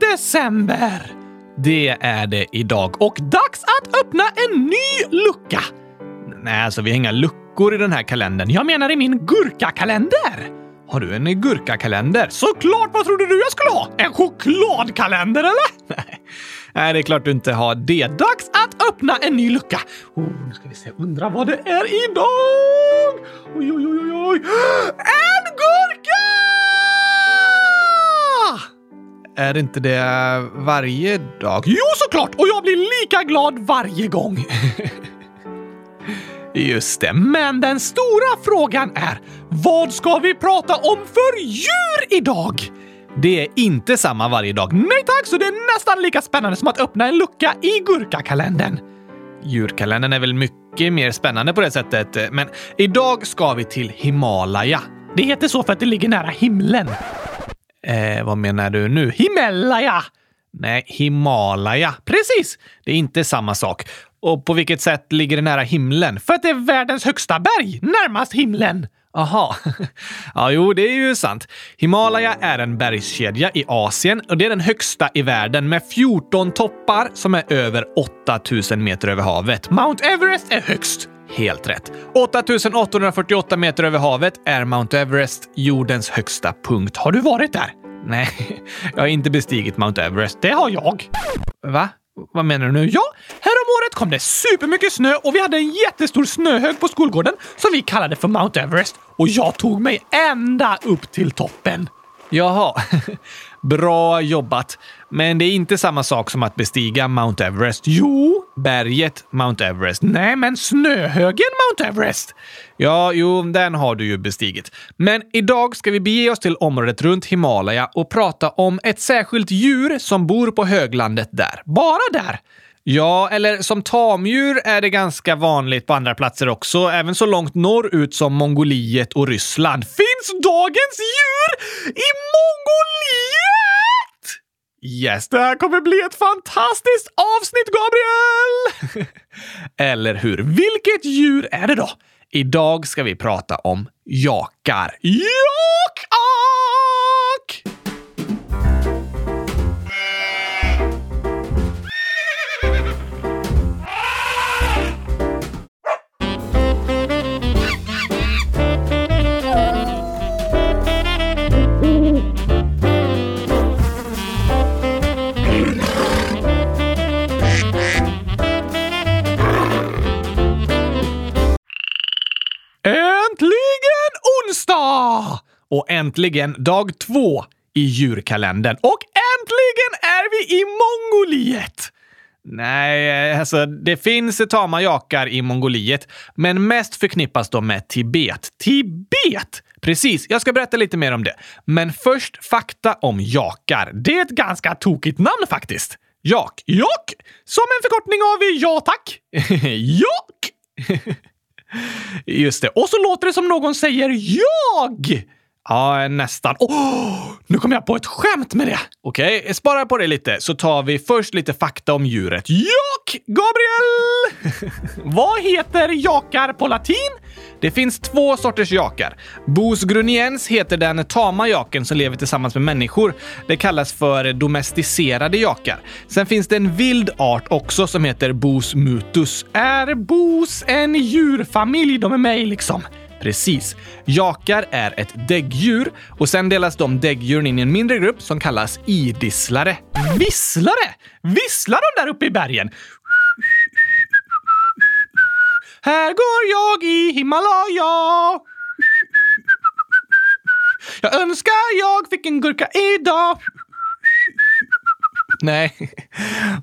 december. Det är det idag. Och dags att öppna en ny lucka. Nej, alltså vi har inga luckor i den här kalendern. Jag menar i min gurkakalender. Har du en gurkakalender? Såklart, vad trodde du jag skulle ha? En chokladkalender, eller? Nej, det är klart du inte har det. Dags att öppna en ny lucka. Nu ska vi se, undra vad det är idag. Oj, oj, oj, oj. En gurka! Är inte det varje dag? Jo, såklart! Och jag blir lika glad varje gång. Just det, men den stora frågan är, vad ska vi prata om för djur idag? Det är inte samma varje dag. Nej tack, så det är nästan lika spännande som att öppna en lucka i gurkakalendern. Djurkalendern är väl mycket mer spännande på det sättet, men idag ska vi till Himalaya. Det heter så för att det ligger nära himlen. Vad menar du nu? Himalaya! Nej, Himalaya. Precis, det är inte samma sak. Och på vilket sätt ligger det nära himlen? För att det är världens högsta berg, närmast himlen. Aha. Ja, jo, det är ju sant. Himalaya är en bergskedja i Asien och det är den högsta i världen med 14 toppar som är över 8000 meter över havet. Mount Everest är högst. Helt rätt. 8848 meter över havet är Mount Everest jordens högsta punkt. Har du varit där? Nej, jag har inte bestigit Mount Everest. Det har jag. Va? Vad menar du nu? Ja, häromåret kom det supermycket snö och vi hade en jättestor snöhög på skolgården som vi kallade för Mount Everest. Och jag tog mig ända upp till toppen. Jaha, bra jobbat. Men det är inte samma sak som att bestiga Mount Everest. Jo, berget Mount Everest. Nej, men snöhögen Mount Everest. Ja, jo, den har du ju bestigit. Men idag ska vi bege oss till området runt Himalaya och prata om ett särskilt djur som bor på höglandet där. Bara där. Ja, eller som tamdjur är det ganska vanligt på andra platser också. Även så långt norrut som Mongoliet och Ryssland. Finns dagens djur i Mongoliet? Yes, det här kommer bli ett fantastiskt avsnitt, Gabriel! Eller hur? Vilket djur är det då? Idag ska vi prata om jakar. Jak-ak! Äntligen onsdag! Och äntligen dag 2 i djurkalendern. Och äntligen är vi i Mongoliet! Nej, alltså det finns tama jakar i Mongoliet. Men mest förknippas de med Tibet. Tibet! Precis, jag ska berätta lite mer om det. Men först fakta om jakar. Det är ett ganska tokigt namn faktiskt. Jak. Jak! Som en förkortning av ja tack. Jak! Just det, och så låter det som någon säger jag! Ja, nästan. Nu kommer jag på ett skämt med det. Okej, spara på det lite så tar vi först lite fakta om djuret. Jak, Gabriel! Vad heter jakar på latin? Det finns 2 sorters jakar. Bos gruniens heter den tama jaken som lever tillsammans med människor. Det kallas för domesticerade jakar. Sen finns det en vild art också som heter Bos mutus. Är bos en djurfamilj? De är mig liksom. Precis. Jakar är ett däggdjur och sen delas de däggdjuren in i en mindre grupp som kallas idisslare. Visslare! Visslar de där uppe i bergen? Här går jag i Himalaya. Jag önskar jag fick en gurka idag. Nej,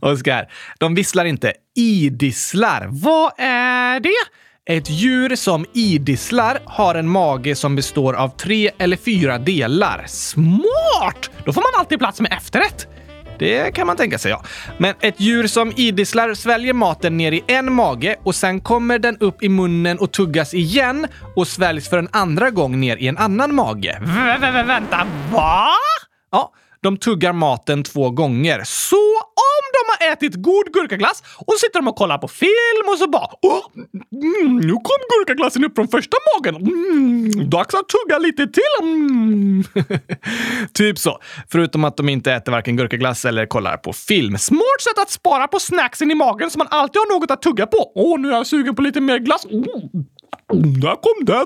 Oskar. De visslar inte. Idisslar. Vad är det? Ett djur som idisslar har en mage som består av 3 eller 4 delar. Smart! Då får man alltid plats med efterrätt. Det kan man tänka sig, ja. Men ett djur som idisslar sväljer maten ner i en mage och sen kommer den upp i munnen och tuggas igen och sväljs för en andra gång ner i en annan mage. Vänta, va? Ja, de tuggar maten 2 gånger. Så om de har ätit god gurkaglass och sitter de och kollar på film och så bara nu kom gurkaglassen upp från första magen. Dags att tugga lite till. Typ så. Förutom att de inte äter varken gurkaglass eller kollar på film. Smart sätt att spara på snacksen i magen så man alltid har något att tugga på. Åh, nu är jag sugen på lite mer glass. Där kom den.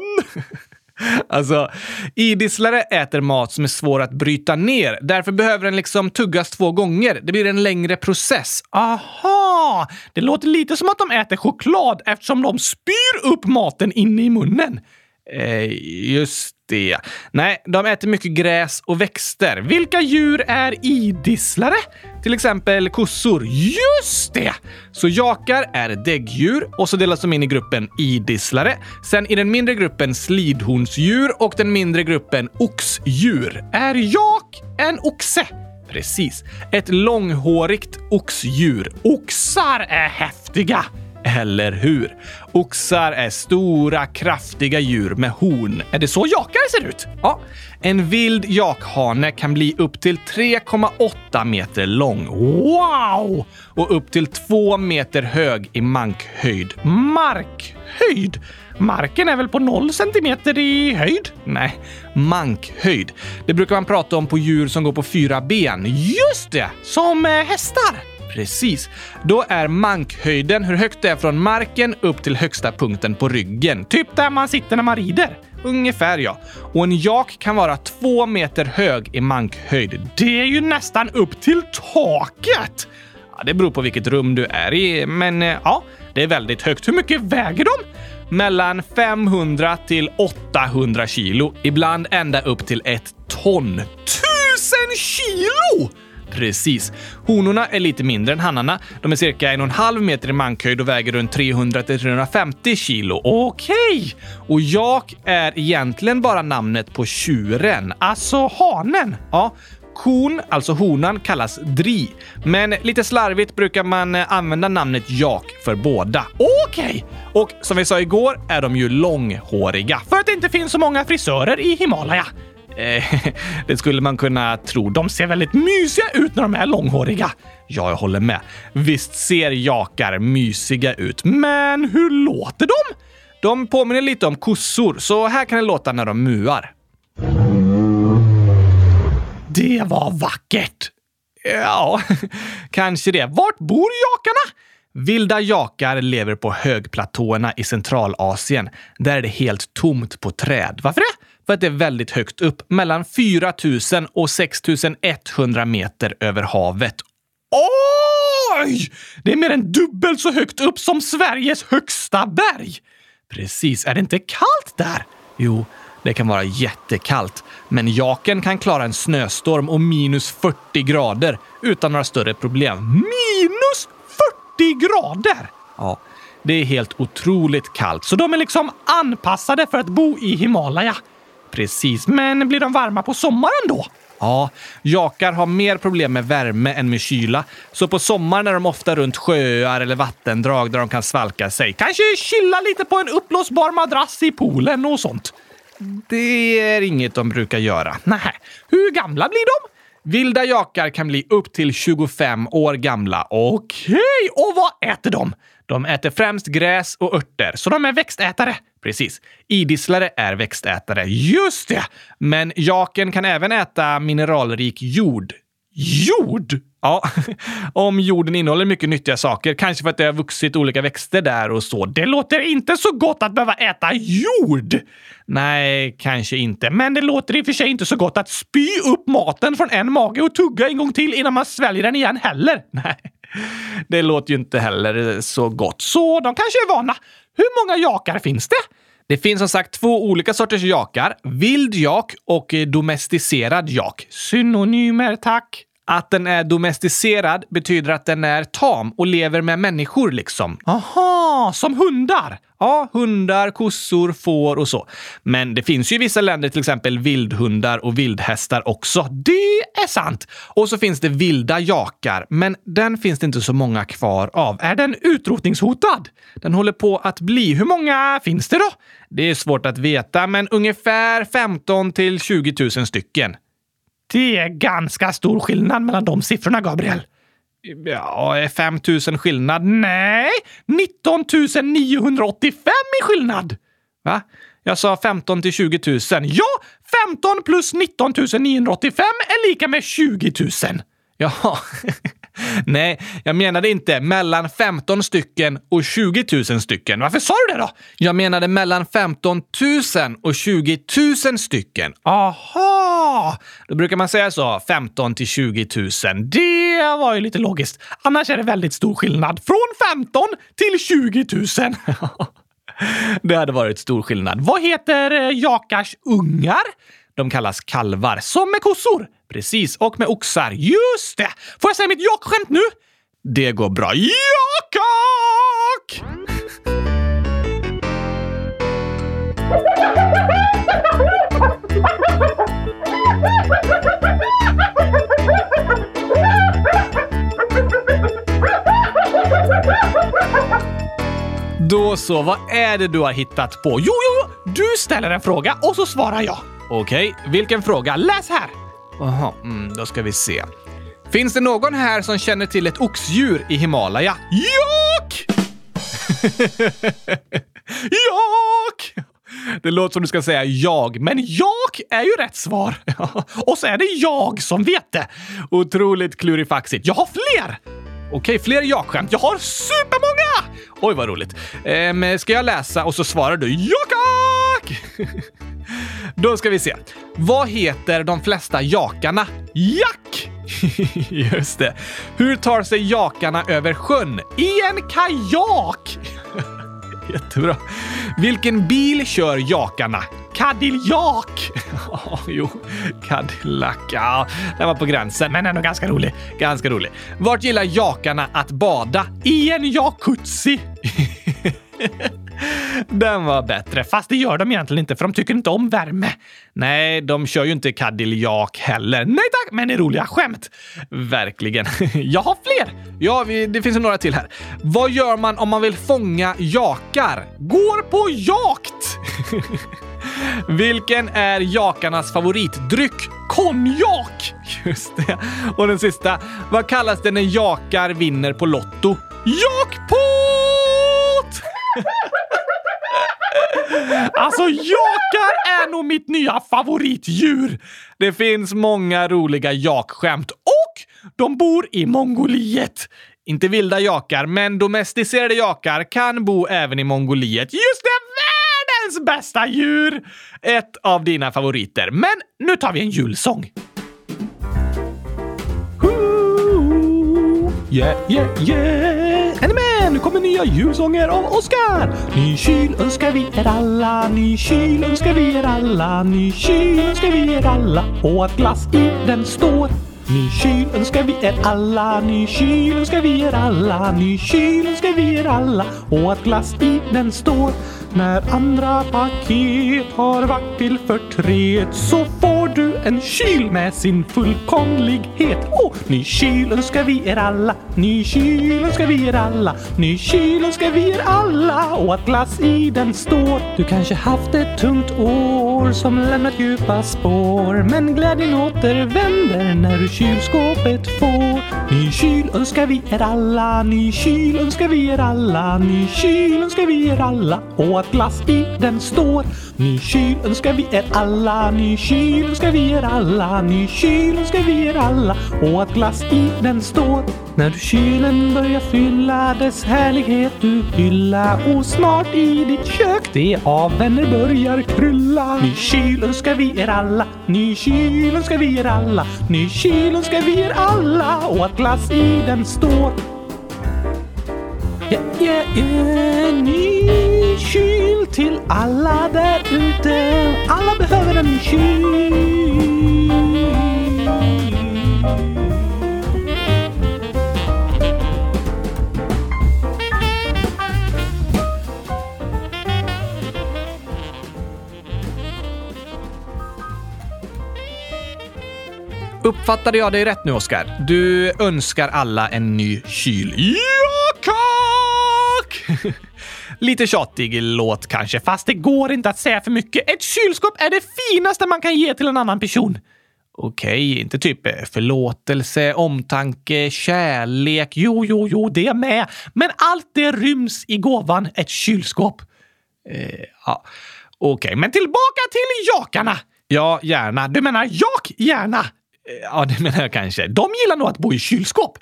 Alltså, idisslare äter mat som är svår att bryta ner. Därför behöver den liksom tuggas 2 gånger. Det blir en längre process. Aha, det låter lite som att de äter choklad eftersom de spyr upp maten inne i munnen. Just det. Nej, de äter mycket gräs och växter. Vilka djur är idisslare? Till exempel kossor. Just det! Så jakar är däggdjur och så delas de in i gruppen idisslare. Sen i den mindre gruppen slidhornsdjur och den mindre gruppen oxdjur. Är jak en oxe? Precis. Ett långhårigt oxdjur. Oxar är häftiga. Eller hur? Oxar är stora, kraftiga djur med horn. Är det så jakar ser ut? Ja. En vild jakhane kan bli upp till 3,8 meter lång. Wow! Och upp till 2 meter hög i mankhöjd. Markhöjd? Marken är väl på 0 centimeter i höjd? Nej, mankhöjd. Det brukar man prata om på djur som går på 4 ben. Just det! Som hästar! Precis. Då är mankhöjden hur högt det är från marken upp till högsta punkten på ryggen. Typ där man sitter när man rider. Ungefär, ja. Och en jak kan vara 2 meter hög i mankhöjd. Det är ju nästan upp till taket. Ja, det beror på vilket rum du är i. Men ja, det är väldigt högt. Hur mycket väger de? Mellan 500 till 800 kilo. Ibland ända upp till 1 ton. 1000 kilo! Precis. Honorna är lite mindre än hannarna. De är cirka 1,5 meter i mankhöjd och väger runt 300-350 kilo. Okej! Och jak är egentligen bara namnet på tjuren. Alltså hanen. Ja. Kon, alltså honan, kallas dri. Men lite slarvigt brukar man använda namnet jak för båda. Okej! Och som vi sa igår är de ju långhåriga. För att det inte finns så många frisörer i Himalaya. Det skulle man kunna tro. De ser väldigt mysiga ut när de är långhåriga. Ja, jag håller med. Visst ser jakar mysiga ut. Men hur låter de? De påminner lite om kossor. Så här kan det låta när de muar. Det var vackert. Ja, kanske det. Vart bor jakarna? Vilda jakar lever på högplatåerna i Centralasien. Där är det helt tomt på träd. Varför det? För att det är väldigt högt upp, mellan 4000 och 6100 meter över havet. Oj! Det är mer än dubbelt så högt upp som Sveriges högsta berg. Precis, är det inte kallt där? Jo, det kan vara jättekallt. Men jaken kan klara en snöstorm och minus 40 grader utan några större problem. Minus 40 grader? Ja, det är helt otroligt kallt. Så de är liksom anpassade för att bo i Himalaya. Precis, men blir de varma på sommaren då? Ja, jakar har mer problem med värme än med kyla. Så på sommaren är de ofta runt sjöar eller vattendrag där de kan svalka sig. Kanske chilla lite på en uppblåsbar madrass i poolen och sånt. Det är inget de brukar göra. Nej. Hur gamla blir de? Vilda jakar kan bli upp till 25 år gamla. Okej, och vad äter de? De äter främst gräs och örter, så de är växtätare. Precis. Idisslare är växtätare. Just det! Men jaken kan även äta mineralrik jord. Jord? Ja, om jorden innehåller mycket nyttiga saker. Kanske för att det har vuxit olika växter där och så. Det låter inte så gott att behöva äta jord. Nej, kanske inte. Men det låter i och för sig inte så gott att spy upp maten från en mage och tugga en gång till innan man sväljer den igen heller. Nej, det låter ju inte heller så gott. Så de kanske är vana. Hur många jakar finns det? Det finns som sagt 2 olika sorters jakar. Vild jak och domesticerad jak. Synonymer, tack. Att den är domesticerad betyder att den är tam och lever med människor liksom. Aha, som hundar. Ja, hundar, kossor, får och så. Men det finns ju i vissa länder till exempel vildhundar och vildhästar också. Det är sant. Och så finns det vilda jakar, men den finns det inte så många kvar av. Är den utrotningshotad? Den håller på att bli. Hur många finns det då? Det är svårt att veta, men ungefär 15 till 20 000 stycken. Det är ganska stor skillnad mellan de siffrorna, Gabriel. Ja, 5 000 skillnad. Nej, 19 985 i skillnad. Va? Jag sa 15 till 20 000. Ja, 15 plus 19 985 är lika med 20 000. Jaha. Nej, jag menade inte mellan 15 stycken och 20 000 stycken. Varför sa du det då? Jag menade mellan 15 000 och 20 000 stycken. Aha! Då brukar man säga så, 15 till 20 000. Det var ju lite logiskt. Annars är det väldigt stor skillnad. Från 15 till 20 000. Det hade varit stor skillnad. Vad heter jakars ungar? De kallas kalvar, som med kossor. Precis, och med oxar. Just det! Får jag säga mitt jakskämt nu? Det går bra. Jakak! Då så, vad är det du har hittat på? Jo! Du ställer en fråga och så svarar jag. Okej, vilken fråga? Läs här! Jaha, då ska vi se. Finns det någon här som känner till ett oxdjur i Himalaya? Jak! Jak! Det låter som du ska säga jag, men jak är ju rätt svar. Och så är det jag som vet det. Otroligt klurifaxigt. Jag har fler! Okej, fler jakskämt. Jag har supermånga! Oj, vad roligt. Ska jag läsa och så svarar du jakak? Då ska vi se. Vad heter de flesta jakarna? Jack! Just det. Hur tar sig jakarna över sjön? I en kajak! Jättebra. Vilken bil kör jakarna? Cadillac! Jo, Cadillac. Ja, den var på gränsen, men ändå ganska rolig. Ganska rolig. Vart gillar jakarna att bada? I en jacuzzi! Den var bättre, fast det gör de egentligen inte, för de tycker inte om värme. Nej, de kör ju inte Cadillac heller. Nej tack, men det är roliga skämt. Verkligen. Jag har fler. Ja, det finns några till här. Vad gör man om man vill fånga jakar? Går på jakt. Vilken är jakarnas favoritdryck? Konjak. Just det. Och den sista. Vad kallas det när jakar vinner på lotto? Jakpot! Alltså, jakar är nog mitt nya favoritdjur. Det finns många roliga jakskämt och de bor i Mongoliet. Inte vilda jakar, men domesticerade jakar kan bo även i Mongoliet. Just det, världens bästa djur! Ett av dina favoriter. Men nu tar vi en julsång. Yeah, yeah, yeah. Nu kommer nya julsånger av Oskar. Ny kyl önskar vi er alla, ny kyl önskar vi er alla, ny kyl önskar vi er alla, och att glass i den står. Ny kyl önskar vi er alla, ny kyl önskar vi er alla, ny kyl önskar vi er alla, och att glass i den står. När andra paket har varit till förtret, så får du en kyl med sin fullkomlighet. Åh, ny kyl önskar vi er alla, ny kyl önskar vi er alla, ny kyl önskar vi er alla, och att glass i den står. Du kanske haft ett tungt år som lämnat djupa spår, men glädjen återvänder när du kylskåpet får. Ny kyl önskar vi er alla, ny kyl önskar vi er alla, ny kyl önskar vi er alla, och att glass i den står. Ny kyl önskar vi er alla, ny kyl önskar vi er alla, ny kyl önskar vi er alla, och att glass i den står. När du kylen börjar fylla, dess härlighet du hylla, och snart i ditt kök det av vänner börjar krylla. Ny kyl önskar vi er alla, ny kyl önskar vi er alla, ny kyl önskar vi er alla, och att glass i den står. Ja, ja, ja, ny kyl till alla där ute. Alla behöver en kyl. Uppfattade jag dig rätt nu, Oskar? Du önskar alla en ny kyl. Lite tjatig låt kanske, fast det går inte att säga för mycket. Ett kylskåp är det finaste man kan ge till en annan person. Okej, inte typ förlåtelse, omtanke, kärlek. Jo, det är med. Men allt det ryms i gåvan ett kylskåp. Ja. Okej, men tillbaka till jakarna. Ja, gärna. Du menar jak, gärna. Ja, det menar jag kanske. De gillar nog att bo i kylskåp.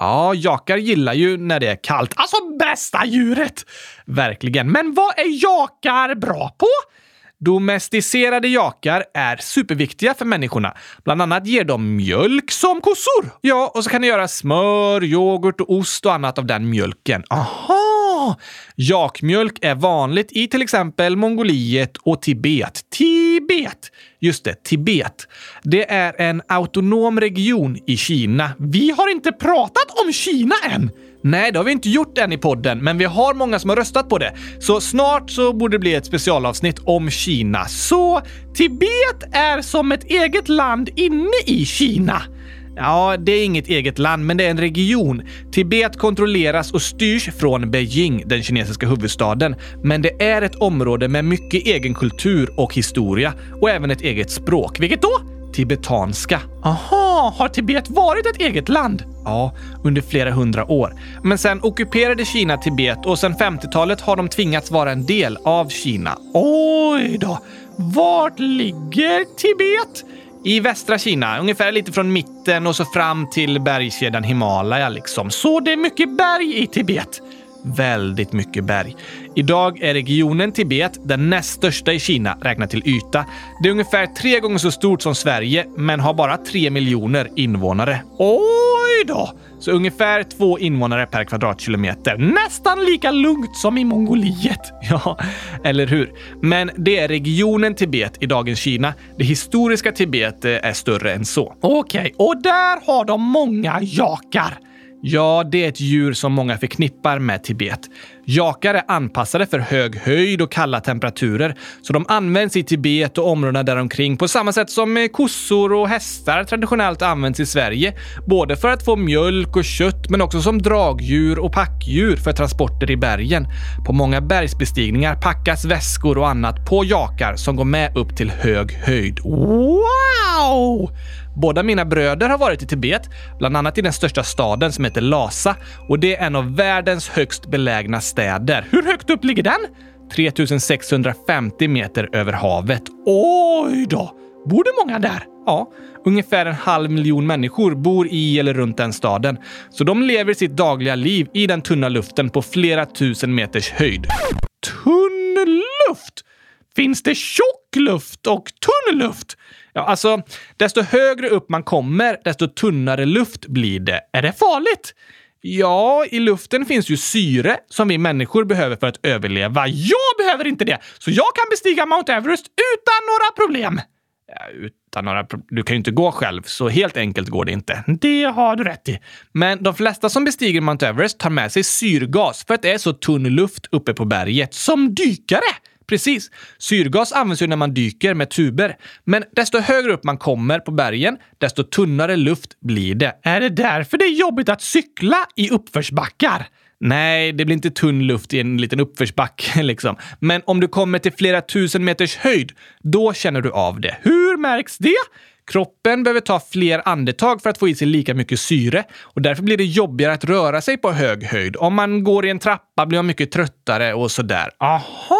Ja, jakar gillar ju när det är kallt. Alltså bästa djuret. Verkligen. Men vad är jakar bra på? Domesticerade jakar är superviktiga för människorna. Bland annat ger de mjölk som kossor. Ja, och så kan de göra smör, yoghurt och ost och annat av den mjölken. Aha! Jakmjölk är vanligt i till exempel Mongoliet och Tibet. Tibet! Just det, Tibet. Det är en autonom region i Kina. Vi har inte pratat om Kina än. Nej, det har vi inte gjort än i podden, men vi har många som har röstat på det. Så snart så borde det bli ett specialavsnitt om Kina. Så Tibet är som ett eget land inne i Kina. Ja, det är inget eget land, men det är en region. Tibet kontrolleras och styrs från Beijing, den kinesiska huvudstaden. Men det är ett område med mycket egen kultur och historia. Och även ett eget språk. Vilket då? Tibetanska. Aha, har Tibet varit ett eget land? Ja, under flera hundra år. Men sen ockuperade Kina Tibet och sen 50-talet har de tvingats vara en del av Kina. Oj då! Vart ligger Tibet? I västra Kina, ungefär lite från mitten och så fram till bergskedjan Himalaya liksom. Så det är mycket berg i Tibet. Väldigt mycket berg. Idag är regionen Tibet den näst största i Kina räknat till yta. Det är ungefär 3 gånger så stort som Sverige men har bara 3 miljoner invånare. Oj då! Så ungefär 2 invånare per kvadratkilometer. Nästan lika lugnt som i Mongoliet. Ja, eller hur? Men det är regionen Tibet i dagens Kina. Det historiska Tibet är större än så. Okej, och där har de många jakar. Ja, det är ett djur som många förknippar med Tibet. Jakar är anpassade för hög höjd och kalla temperaturer, så de används i Tibet och områdena däromkring på samma sätt som kossor och hästar traditionellt används i Sverige, både för att få mjölk och kött men också som dragdjur och packdjur för transporter i bergen. På många bergsbestigningar packas väskor och annat på jakar som går med upp till hög höjd. Wow! Båda mina bröder har varit i Tibet, bland annat i den största staden som heter Lhasa, och det är en av världens högst belägna städer. Hur högt upp ligger den? 3650 meter över havet. Oj då! Bor det många där? Ja, ungefär 500 000 människor bor i eller runt den staden. Så de lever sitt dagliga liv i den tunna luften på flera tusen meters höjd. Tunn luft? Finns det tjock luft och tunn luft? Ja, alltså, desto högre upp man kommer, desto tunnare luft blir det. Är det farligt? Ja, i luften finns ju syre som vi människor behöver för att överleva. Jag behöver inte det, så jag kan bestiga Mount Everest utan några problem. Ja, du kan ju inte gå själv, så helt enkelt går det inte. Det har du rätt i. Men de flesta som bestiger Mount Everest tar med sig syrgas för att det är så tunn luft uppe på berget som dykare. Precis. Syrgas används ju när man dyker med tuber. Men desto högre upp man kommer på bergen, desto tunnare luft blir det. Är det därför det är jobbigt att cykla i uppförsbackar? Nej, det blir inte tunn luft i en liten uppförsbacke liksom. Men om du kommer till flera tusen meters höjd, då känner du av det. Hur märks det? Kroppen behöver ta fler andetag för att få i sig lika mycket syre och därför blir det jobbigare att röra sig på hög höjd. Om man går i en trappa blir man mycket tröttare och sådär. Aha!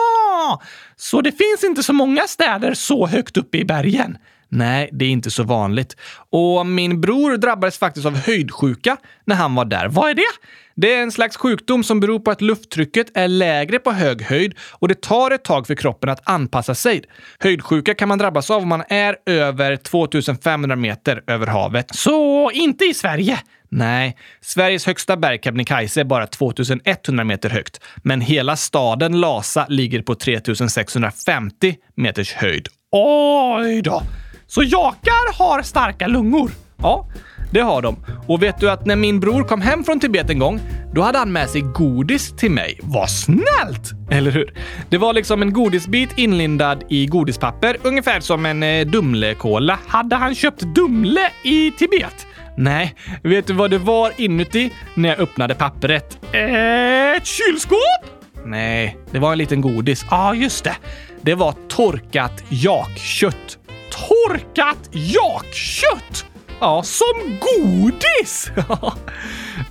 Så det finns inte så många städer så högt uppe i bergen. Nej, det är inte så vanligt. Och min bror drabbades faktiskt av höjdsjuka när han var där. Vad är det? Det är en slags sjukdom som beror på att lufttrycket är lägre på hög höjd och det tar ett tag för kroppen att anpassa sig. Höjdsjuka kan man drabbas av om man är över 2500 meter över havet. Så inte i Sverige! Nej, Sveriges högsta berg Kebnekaise är bara 2100 meter högt. Men hela staden Lhasa ligger på 3650 meters höjd. Oj då! Så jakar har starka lungor. Ja, det har de. Och vet du att när min bror kom hem från Tibet en gång, då hade han med sig godis till mig. Vad snällt! Eller hur? Det var liksom en godisbit inlindad i godispapper, ungefär som en dumlekola. Hade han köpt dumle i Tibet? Nej, vet du vad det var inuti när jag öppnade pappret? Ett kylskåp? Nej, det var en liten godis. Ja, just det. Det var torkat jakkött. torkat jakkött. Ja, som godis.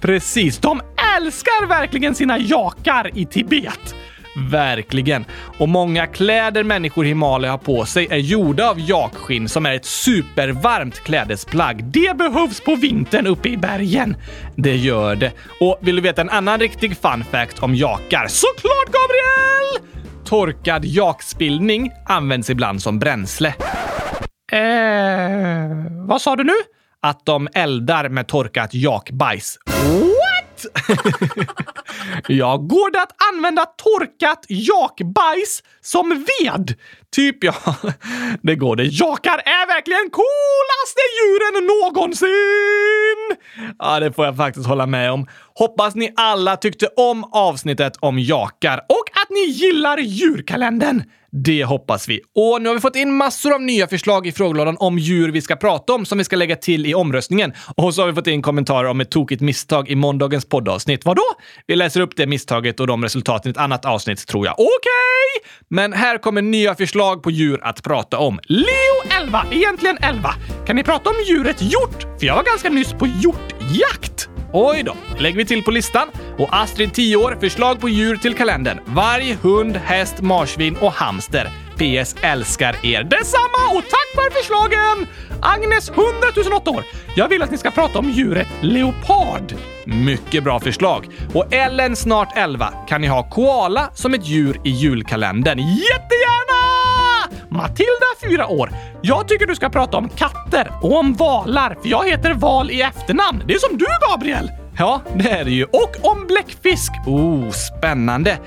Precis, de älskar verkligen sina jakar i Tibet. Verkligen. Och många kläder människor i Himalaya har på sig är gjorda av jakskinn som är ett supervarmt klädesplagg. Det behövs på vintern uppe i bergen. Det gör det. Och vill du veta en annan riktig fun fact om jakar? Såklart, Gabriel! Torkad jakspillning används ibland som bränsle. Vad sa du nu? Att de eldar med torkat jakbajs. Ja, går det att använda torkat jakbajs som ved? Typ ja, det går det. Jakar är verkligen coolaste djuren någonsin! Ja, det får jag faktiskt hålla med om. Hoppas ni alla tyckte om avsnittet om jakar och att ni gillar djurkalendern. Det hoppas vi. Och nu har vi fått in massor av nya förslag i frågelådan om djur vi ska prata om som vi ska lägga till i omröstningen. Och så har vi fått in kommentarer om ett tokigt misstag i måndagens poddavsnitt. Vadå? Vi läser upp det misstaget och de resultaten i ett annat avsnitt, tror jag. Okej! Men här kommer nya förslag på djur att prata om. Leo 11, egentligen 11. Kan ni prata om djuret hjort? För jag var ganska nyss på hjortjakt. Oj då, lägger vi till på listan. Och Astrid 10 år, förslag på djur till kalendern. Varg, hund, häst, marsvin och hamster. PS älskar er. Detsamma och tack för förslagen! Agnes 100 008 år. Jag vill att ni ska prata om djuret leopard. Mycket bra förslag. Och Ellen snart 11. Kan ni ha koala som ett djur i julkalendern? Jättegärna! Matilda 4 år. Jag tycker du ska prata om katter och om valar, för jag heter Val i efternamn. Det är som du, Gabriel. Ja, det är det ju. Och om bläckfisk. Oh, spännande.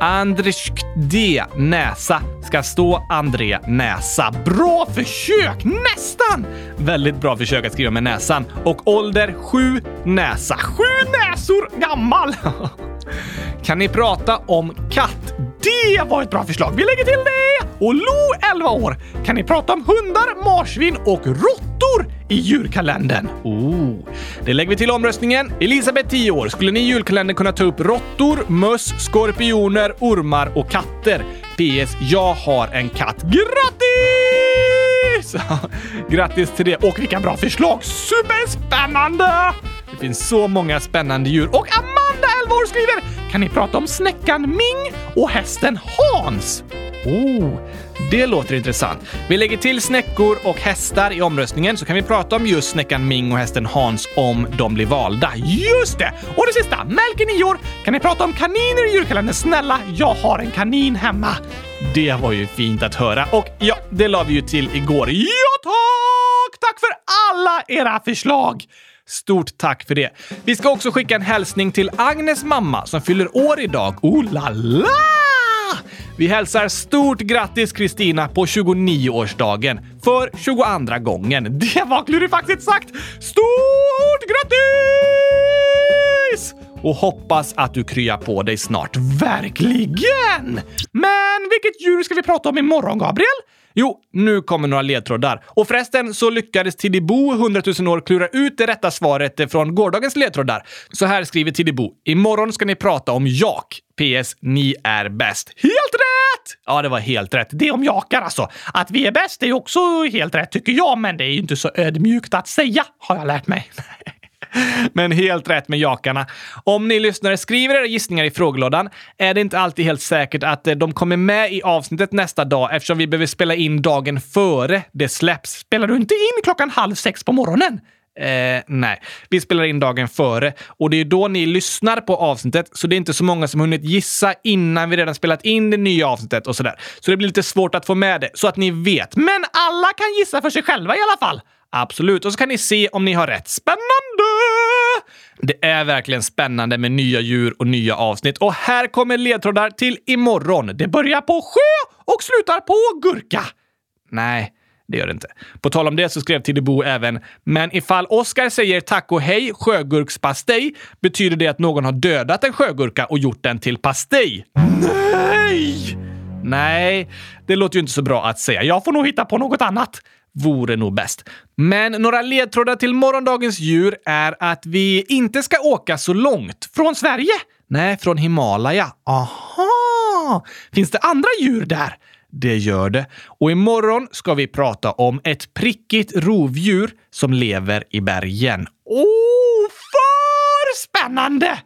Andres D. Näsa ska stå André Näsa. Bra försök! Nästan! Väldigt bra försök att skriva med näsan. Och ålder 7 näsa. 7 näsor gammal! Kan ni prata om katt? Det var ett bra förslag. Vi lägger till det! Och Lo 11 år. Kan ni prata om hundar, marsvin och råttor i djurkalendern? Oh. Det lägger vi till omröstningen. Elisabeth 10 år. Skulle ni i julkalendern kunna ta upp råttor, möss, skorpioner, ormar och katter? PS. Jag har en katt. Grattis! Grattis till det. Och vilka bra förslag. Superspännande! Det finns så många spännande djur. Och Amanda 11 år skriver... Kan ni prata om snäckan Ming och hästen Hans? Oh, det låter intressant. Vi lägger till snäckor och hästar i omröstningen så kan vi prata om just snäckan Ming och hästen Hans om de blir valda. Just det! Och det sista, Melke 9 år. Kan ni prata om kaniner i djurkalendern? Snälla, jag har en kanin hemma. Det var ju fint att höra. Och ja, det la vi ju till igår. Ja, tack! Tack för alla era förslag! Stort tack för det. Vi ska också skicka en hälsning till Agnes mamma som fyller år idag. Oh la la! Vi hälsar stort grattis Kristina på 29-årsdagen för 22:a gången. Det var klurifaxigt sagt. Stort grattis! Och hoppas att du kryar på dig snart. Verkligen! Men vilket djur ska vi prata om imorgon, Gabriel? Jo, nu kommer några ledtrådar. Och förresten så lyckades Tidibo 100 000 år klura ut det rätta svaret från gårdagens ledtrådar. Så här skriver Tidibo. Imorgon ska ni prata om jak. PS, ni är bäst. Helt rätt! Ja, det var helt rätt. Det om jakar alltså. Att vi är bäst är ju också helt rätt tycker jag. Men det är ju inte så ödmjukt att säga, har jag lärt mig. Men helt rätt med jakarna. Om ni lyssnare skriver era gissningar i frågelådan är det inte alltid helt säkert att de kommer med i avsnittet nästa dag eftersom vi behöver spela in dagen före det släpps. Spelar du inte in klockan 5:30 på morgonen? Nej, vi spelar in dagen före och det är då ni lyssnar på avsnittet så det är inte så många som hunnit gissa innan vi redan spelat in det nya avsnittet och sådär. Så det blir lite svårt att få med det så att ni vet. Men alla kan gissa för sig själva i alla fall. Absolut, och så kan ni se om ni har rätt. Spännande! Det är verkligen spännande med nya djur och nya avsnitt. Och här kommer ledtrådar till imorgon. Det börjar på sjö och slutar på gurka. Nej, det gör det inte. På tal om det så skrev Tidibo även. Men ifall Oscar säger tack och hej sjögurkspastej betyder det att någon har dödat en sjögurka och gjort den till pastej. Nej! Nej, det låter ju inte så bra att säga. Jag får nog hitta på något annat. Vore nog bäst. Men några ledtrådar till morgondagens djur är att vi inte ska åka så långt. Från Sverige? Nej, från Himalaya. Aha! Finns det andra djur där? Det gör det. Och imorgon ska vi prata om ett prickigt rovdjur som lever i bergen. Åh, för spännande!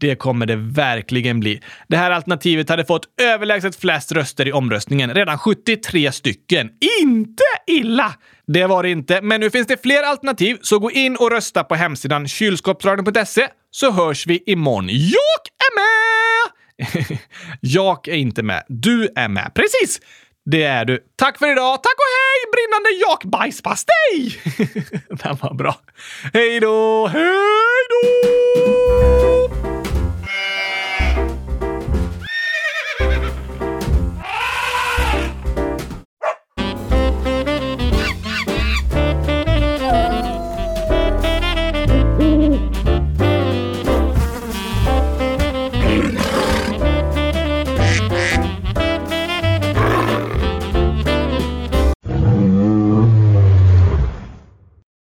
Det kommer det verkligen bli. Det här alternativet hade fått överlägset flest röster i omröstningen. Redan 73 stycken. Inte illa! Det var det inte. Men nu finns det fler alternativ, så gå in och rösta på hemsidan kylskåpsradion.se, så hörs vi imorgon. Jag är med! Jag är inte med. Du är med. Precis! Det är du. Tack för idag. Tack och hej! Brinnande jakbajspastej! Den var bra. Hej då! Hej då!